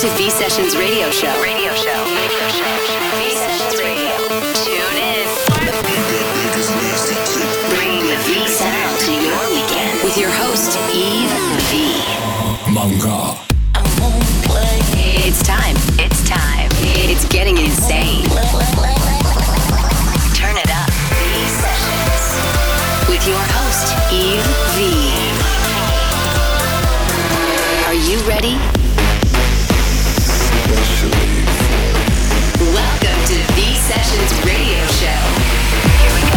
to V Sessions Radio Show. V Sessions Radio. Tune in. Bringing the V sound to your weekend with your host, Yves V. Monga. It's time. It's getting insane. Turn it up. V Sessions with your host, Yves V. Are you ready? Welcome to the V Sessions Radio Show. Here we go.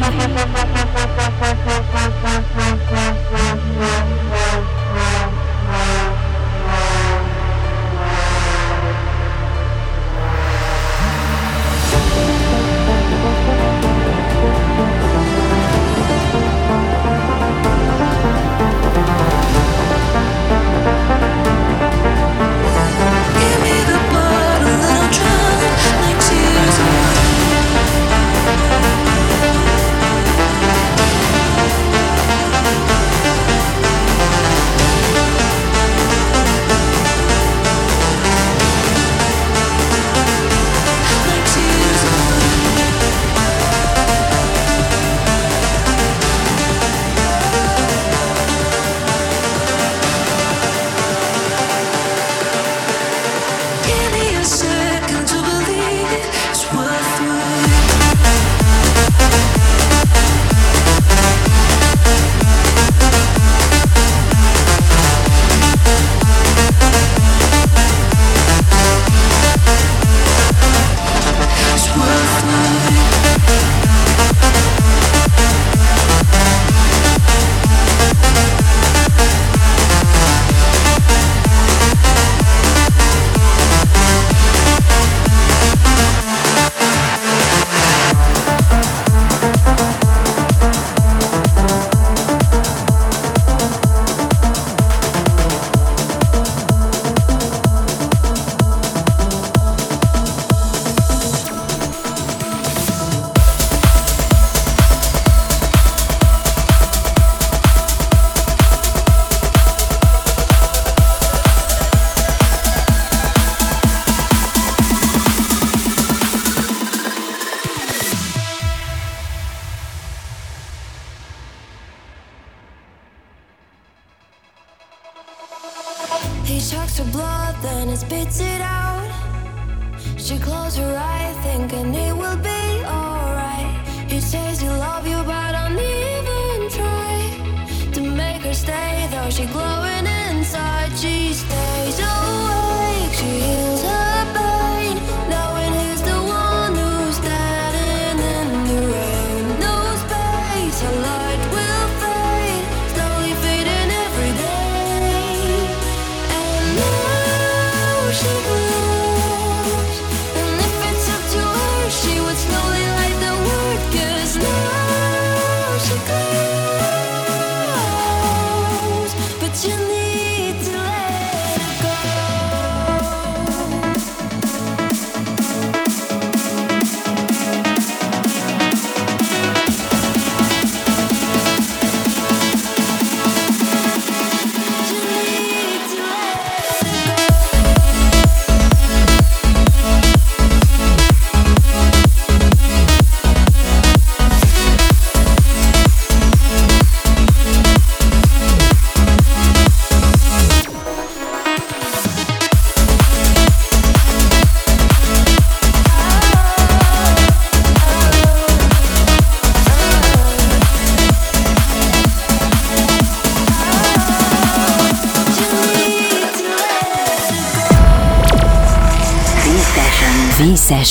His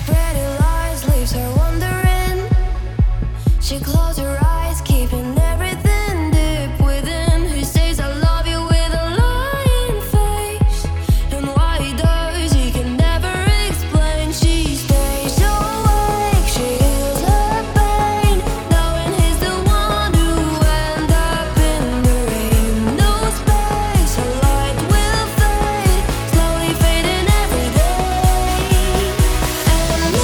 pretty lies leaves her wondering. She closes her eyes, keeping everything deep within. He says I love you with a lying face. Don't know why he does, he can never explain. She stays awake, she heals her pain, knowing he's the one who end up in the rain. No space, her light will fade, slowly fading every day. And now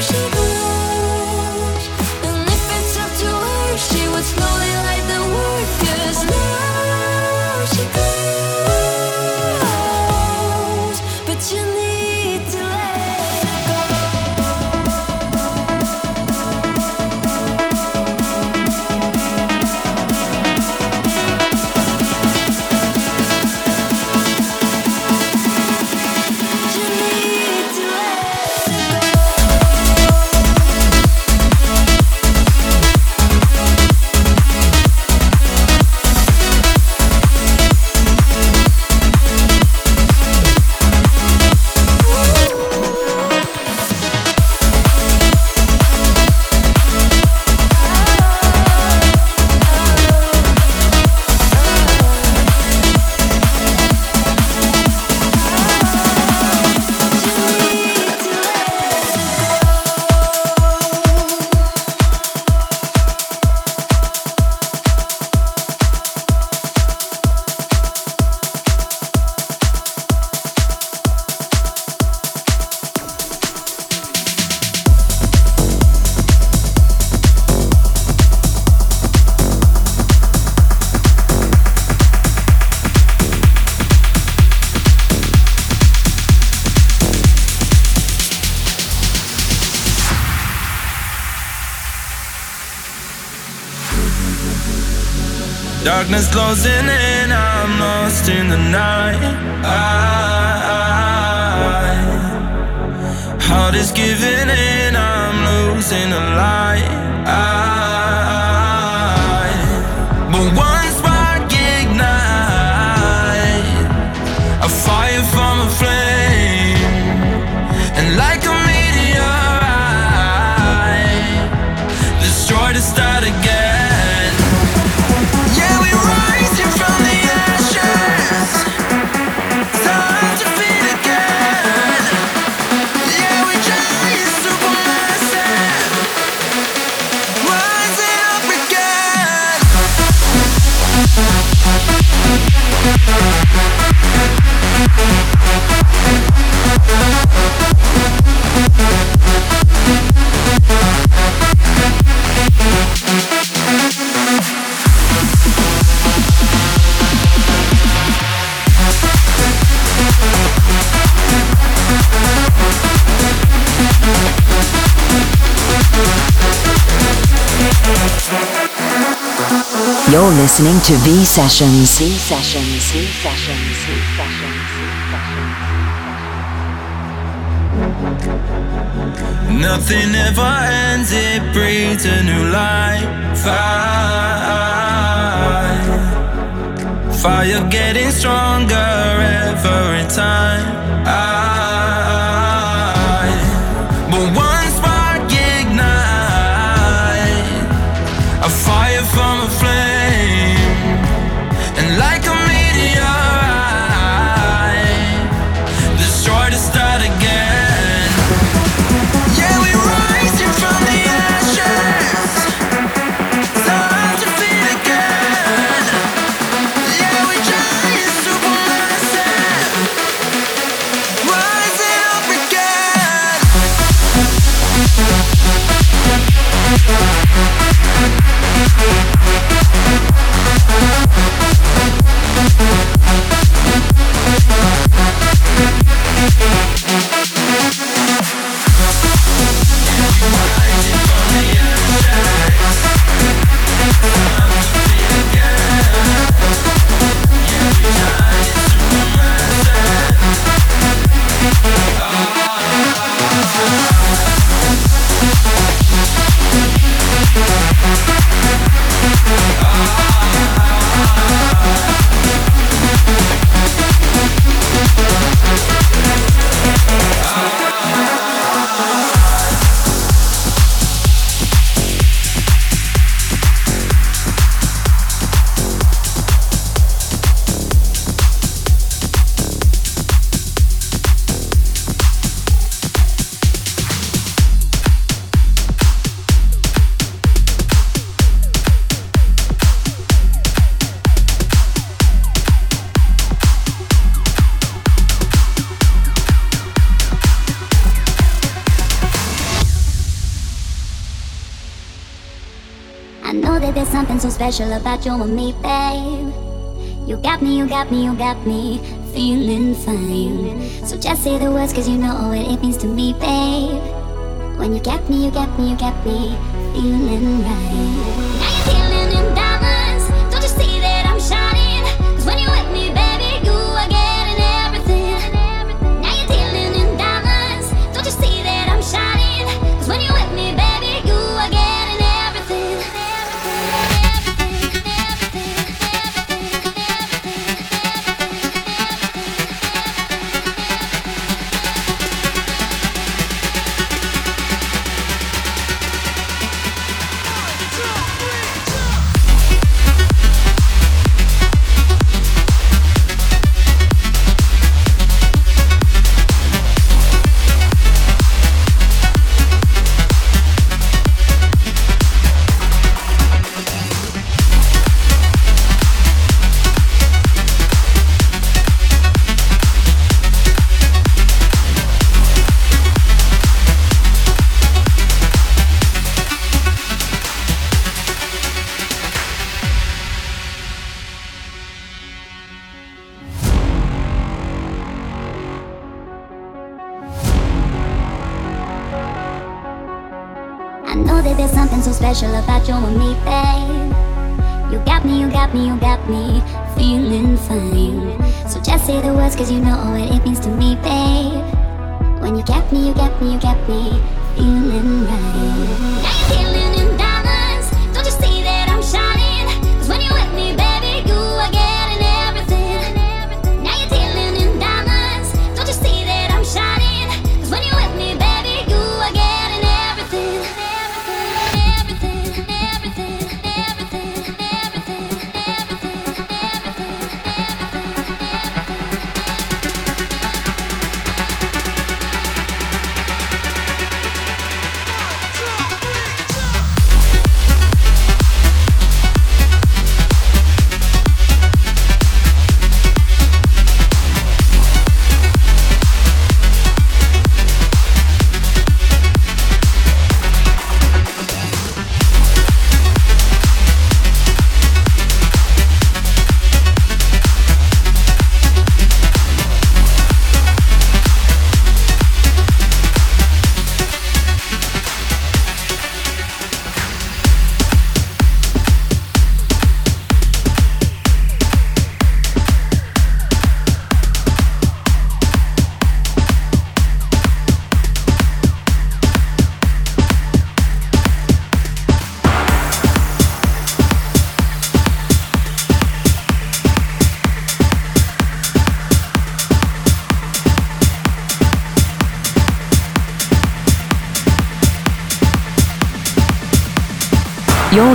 she glows, and if it's up to her, she would slowly light the world. 'Cause now she glows, but you need to let go. You need to let go. Darkness closing in, I'm lost in the night. Heart is giving in, I'm losing the light. But one spark ignite a fire from a flame, and like a meteorite, destroy to start again. Yeah, we're rising from the ashes. Time to feed again. Yeah, we're giant supermassive. Rising up again. You're listening to V Sessions. V Sessions. V Sessions. V Sessions. Nothing ever ends, it breathes a new life. Fire getting stronger every time. But one spark ignite a fire from a flame, and like a meteorite, destroy to start again. Yeah, we're rising from the ashes. Time to feed again. Yeah, we're giant supermassive. Rising up again. that there's something so special about you and me, babe. You got me, you got me, you got me feeling fine. So just say the words, cause you know what it means to me, babe. When you got me, you got me, you got me feeling right. Now you're feeling in balance. Don't you see that I'm shining? Cause when you're with me, baby, you are getting everything. Now you're feeling in balance. Don't you see that I'm shining? Cause when you're with me, baby, special about you and me, babe. You got me, you got me, you got me feeling fine. So just say the words, cause you know what it means to me, babe. When you got me, you got me, you got me feeling right. Now you're feeling in balance. Don't you see that I'm shining? Cause when you're with me, baby, you are getting everything. Now you're feeling in balance. Don't you see that I'm shining? Cause when you're with me, baby, you are getting everything. You're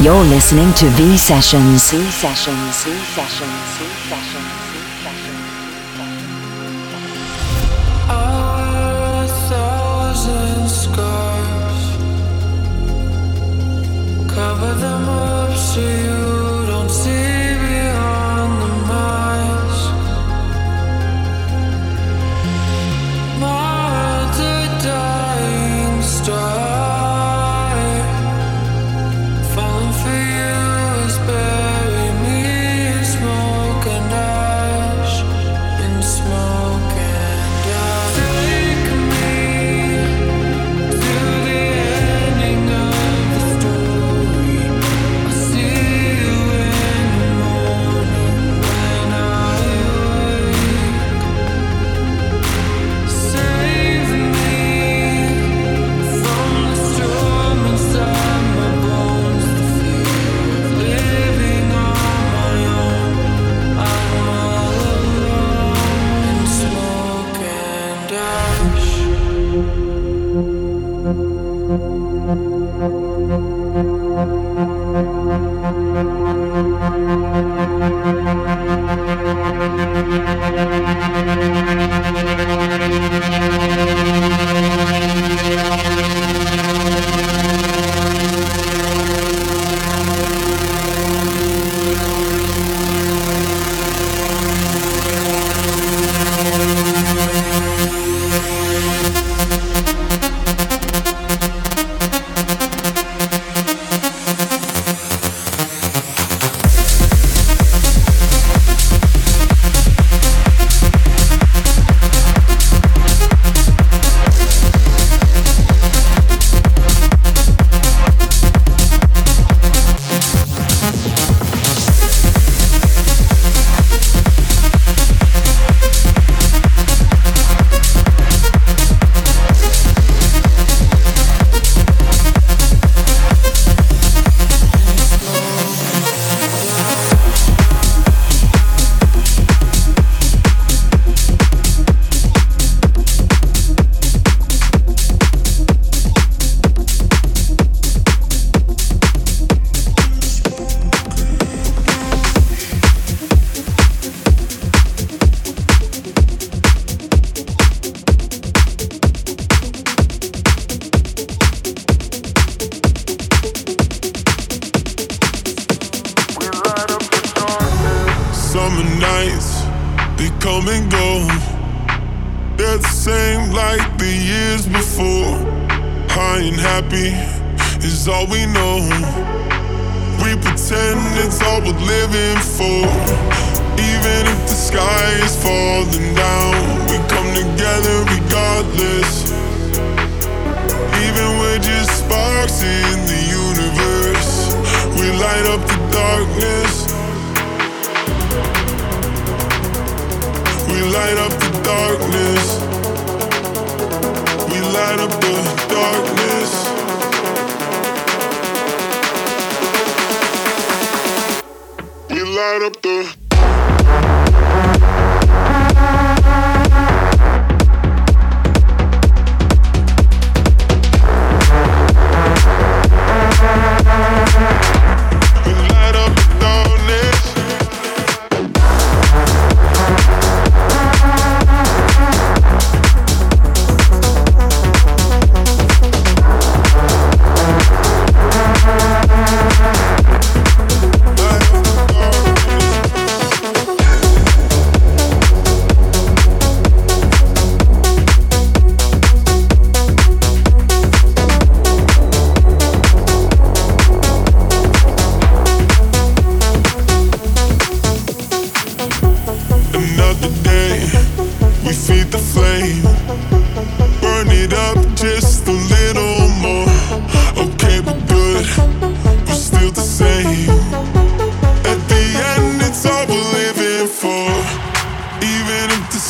You're listening to V Sessions. V Sessions. V Sessions. V Sessions.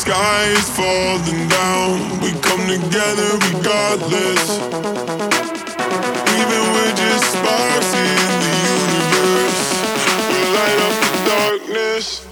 sky's falling down, we come together regardless. Even we're just sparks in the universe, we light up the darkness.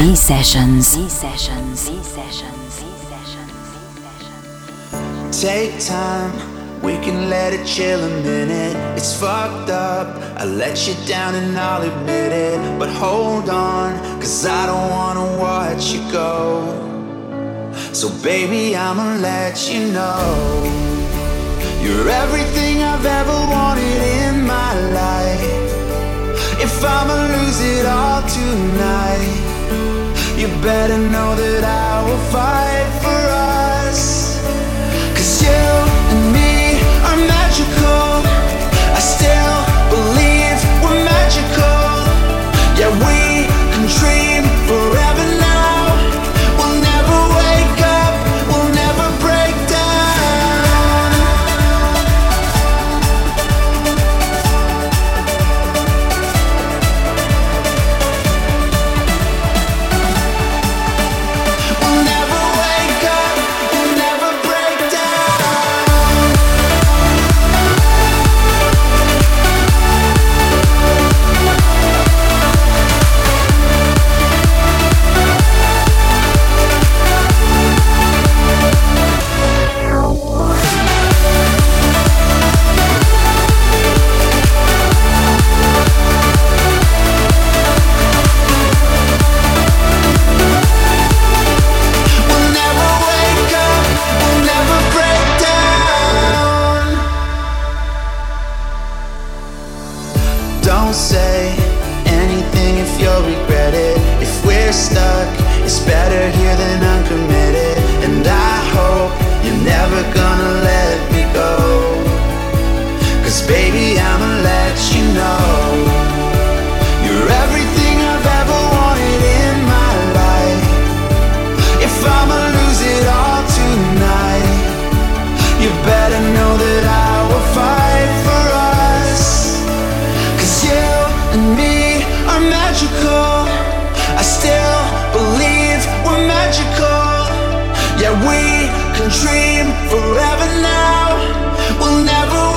V Sessions. Take time, we can let it chill a minute. It's fucked up, I let you down and I'll admit it. But hold on, cause I don't wanna watch you go. So baby, I'ma let you know, you're everything I've ever wanted in my life. If I'ma lose it all tonight, you better know that I will fight for us. Cause you and me are magical. I still believe we're magical. Yeah, we can dream forever now. We'll never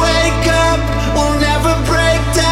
wake up, we'll never break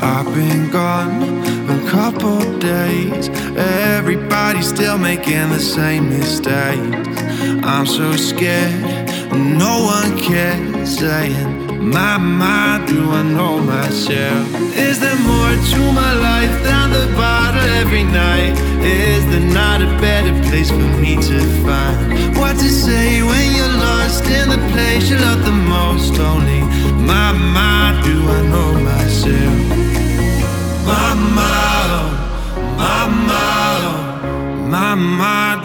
I've been gone a couple days. Everybody's still making the same mistakes. I'm so scared, no one cares. Saying, my mind, do I know myself? Is there more to my life than the bottle every night? Is there not a better place for me to find? What to say when you're lost in the place you love the most? Only my mind, do I know myself? Mama,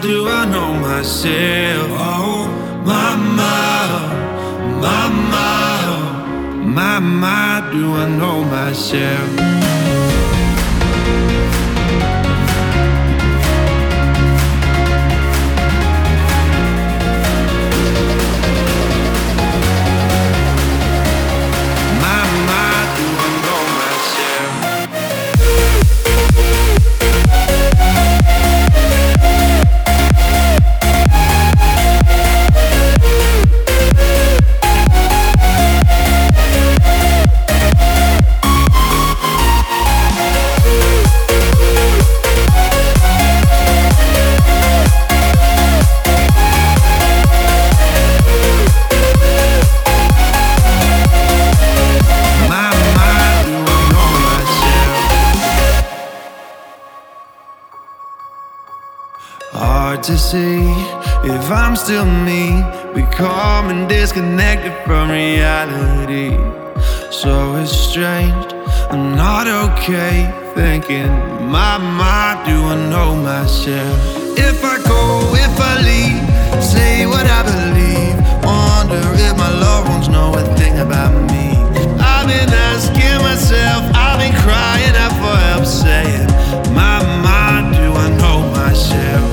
do I know myself? Oh, Mama, do I know myself? To see if I'm still me, become and disconnected from reality. So it's strange, I'm not okay. Thinking, Mama, do I know myself? If I go, if I leave, say what I believe. Wonder if my loved ones know a thing about me. I've been asking myself, I've been crying out for help, saying, Mama, do I know myself?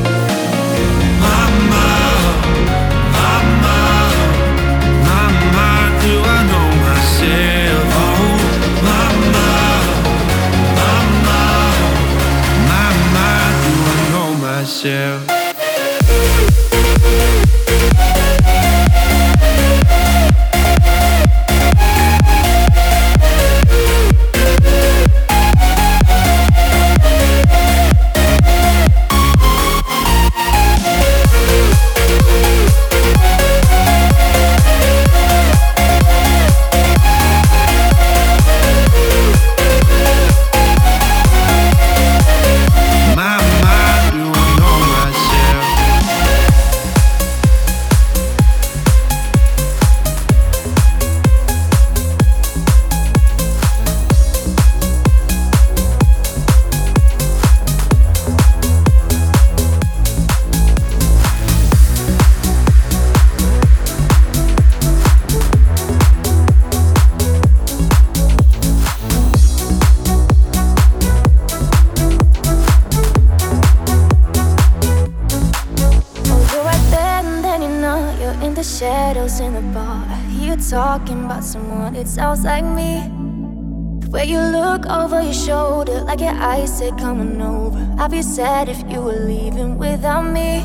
Yeah. Talking about someone, it sounds like me. The way you look over your shoulder, like your eyes say, come on over. I'd be sad if you were leaving without me.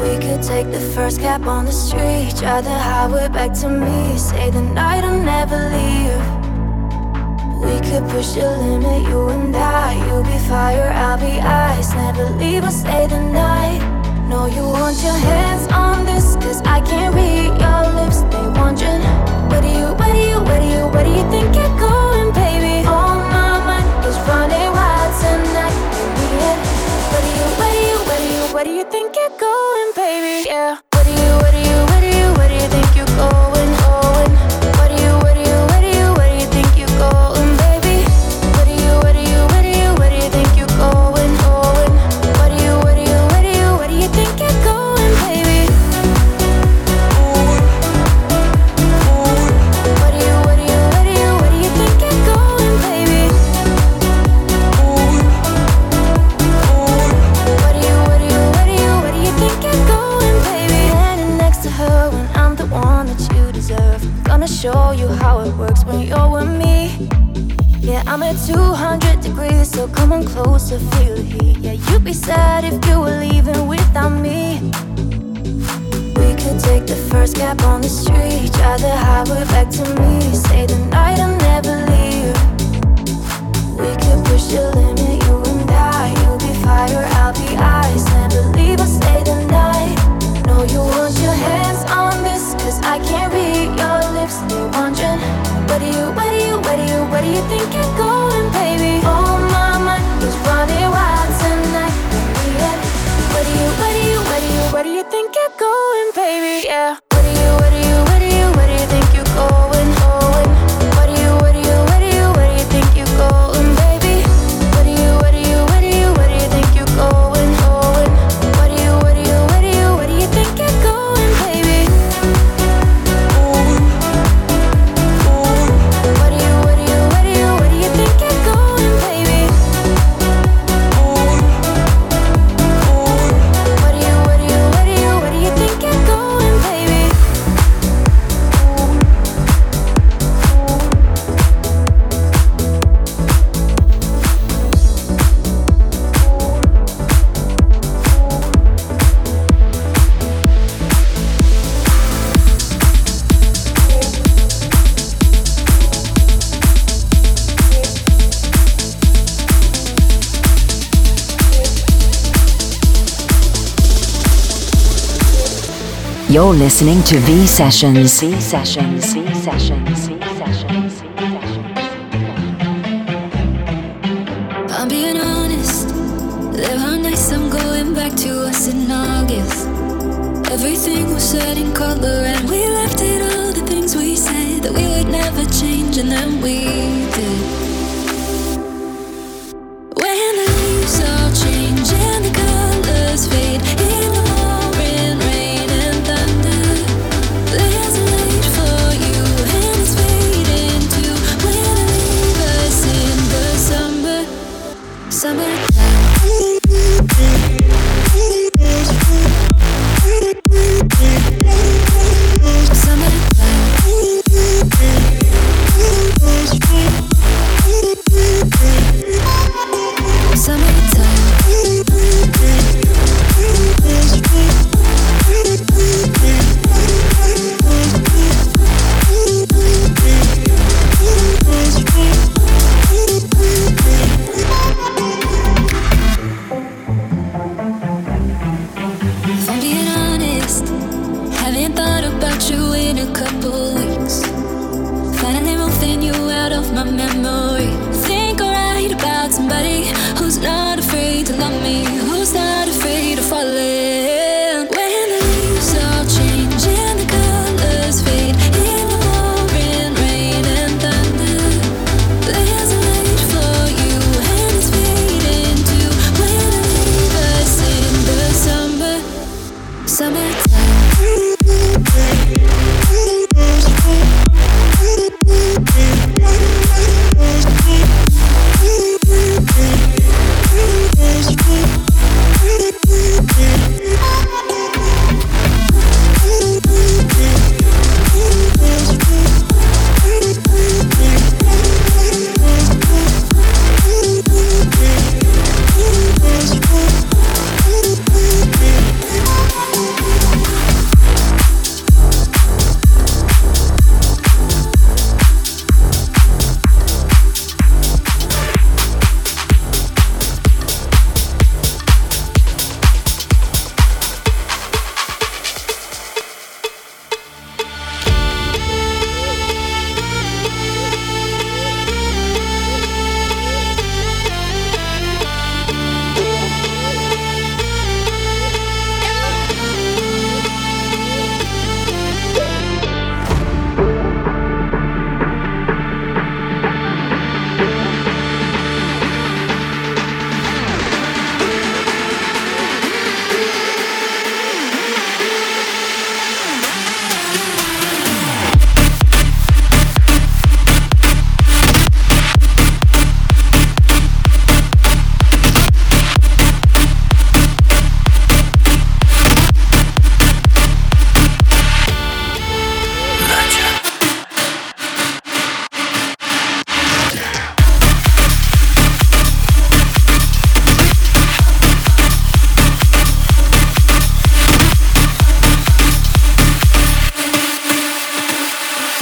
We could take the first cab on the street, drive the highway back to me. Say the night I'll never leave. We could push the limit, you and I. You'll be fire, I'll be ice. Never leave or stay the night. No, you want your hands on this, cause I can't read your lips. They wondering, where do you think you're going, baby? All my mind is running wild tonight. Where do you think you're going, baby? Yeah. Where do you think you're going? Show you how it works when you're with me. Yeah, I'm at 200 degrees, so come on closer, feel the heat. Yeah, you'd be sad if you were leaving without me. We could take the first cab on the street, drive the highway back to me. Say the night I'll never leave. We could push the limit, you and I. You'll be fire, I'll be ice. Never leave us, stay the night. No, you want your hands on this, cause I can't read your lips. They're wondering, where do you think you're going, baby? Oh, my mind is running wild tonight. Yeah. Where do you think you're going, baby? Yeah. Where do you think you're going? You're listening to V Sessions. V Sessions. V Sessions. V Sessions. I'm being honest. There are nights I'm going back to us in August. Everything was set in color and we left it all. The things we said that we would never change, and then we did.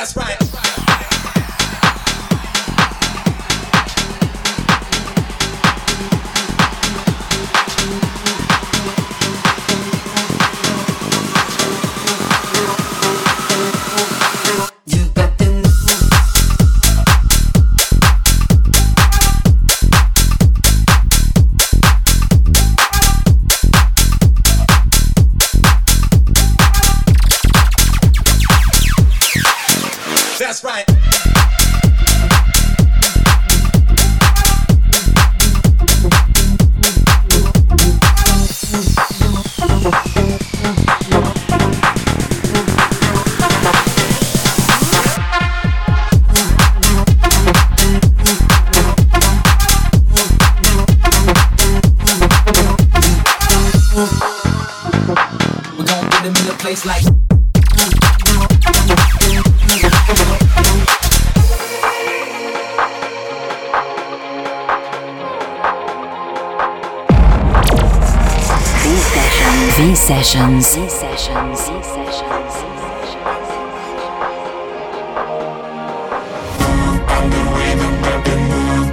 That's right. That's right. We're gonna put them in a place like V Sessions. V Sessions. V Sessions. On the rhythm, get the move.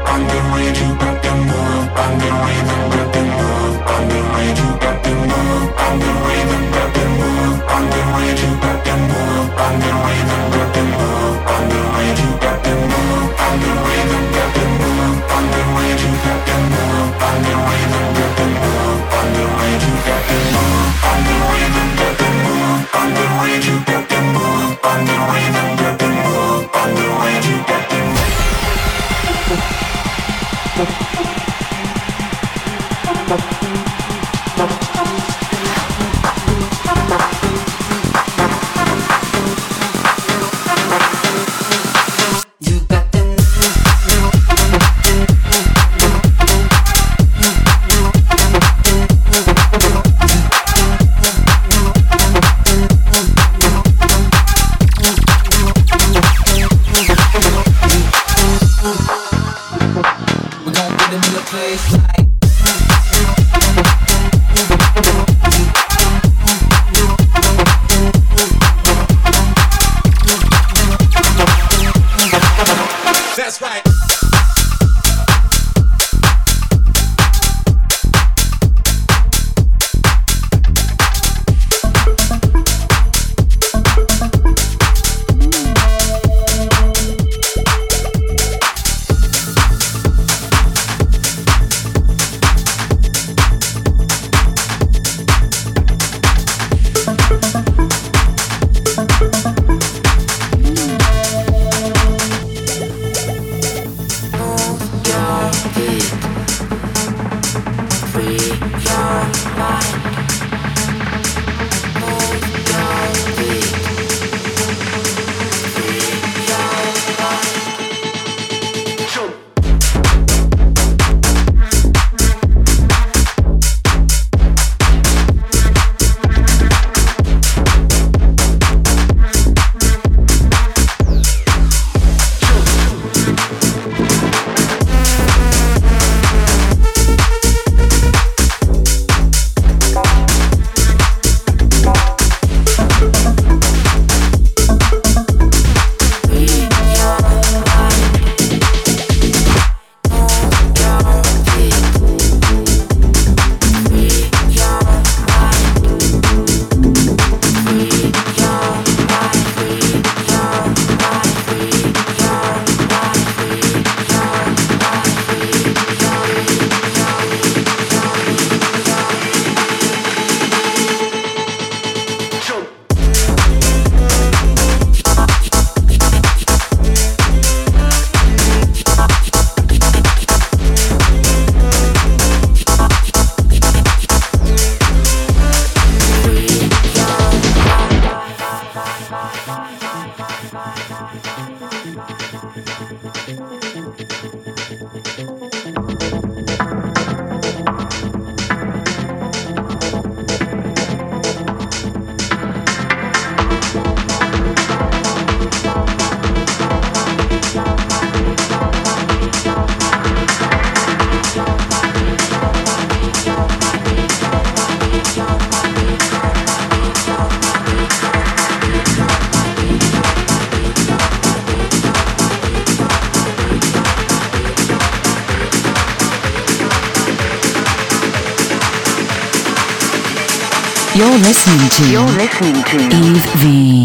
You're listening to Yves V.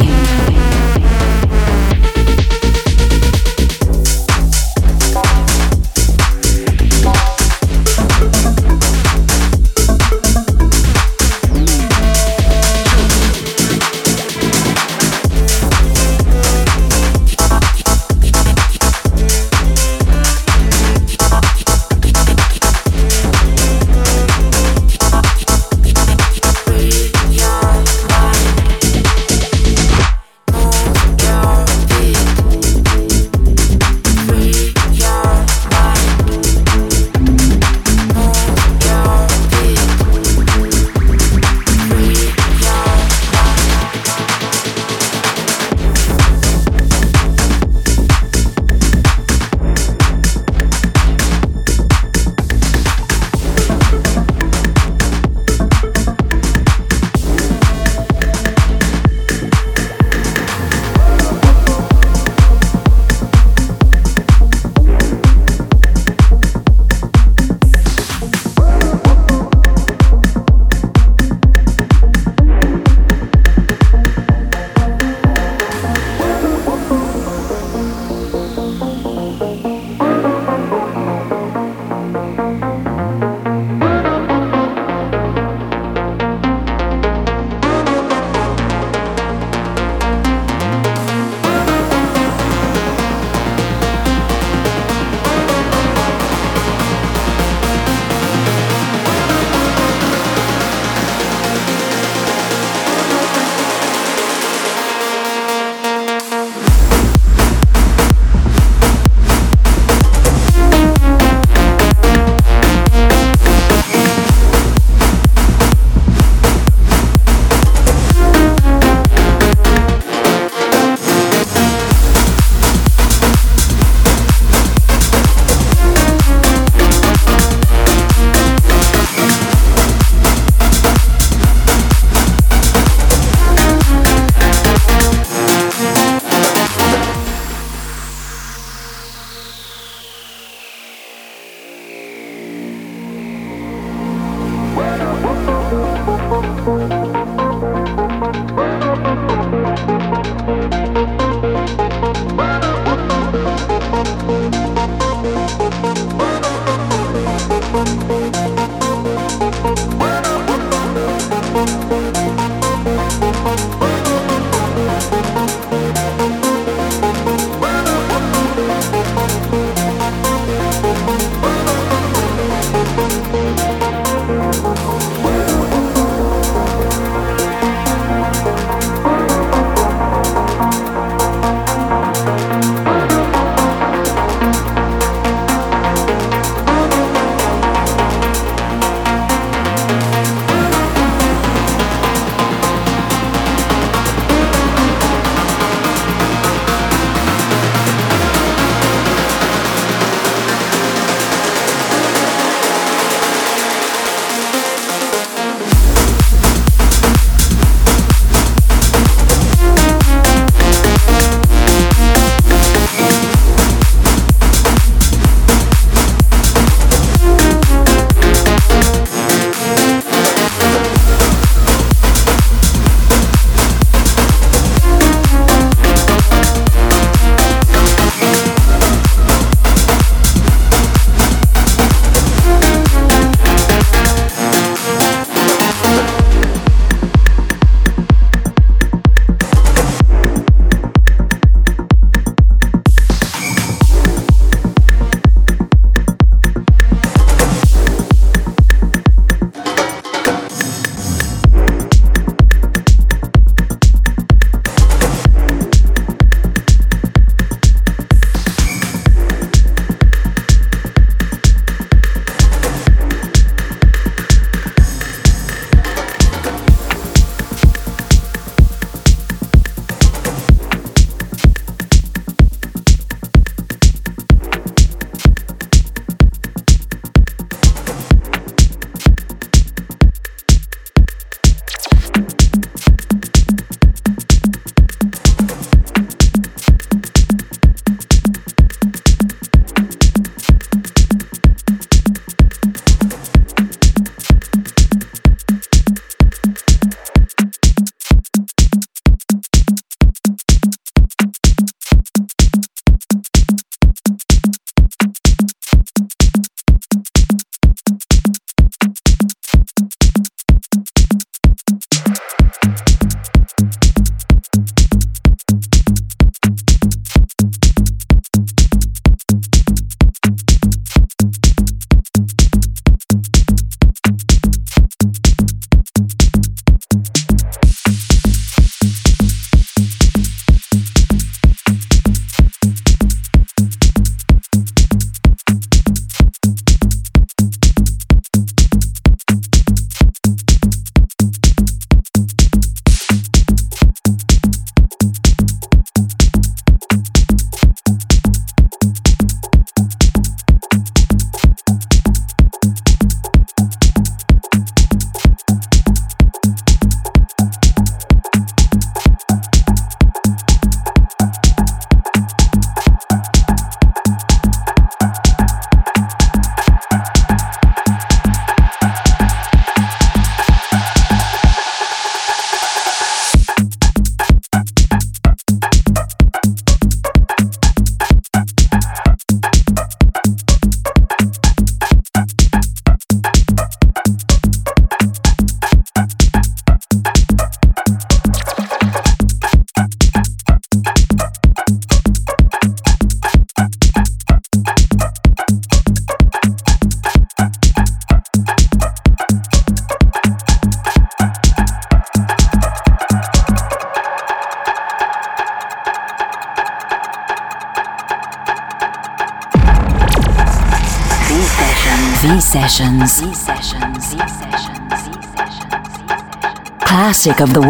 Classic of the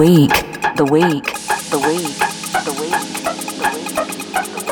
week.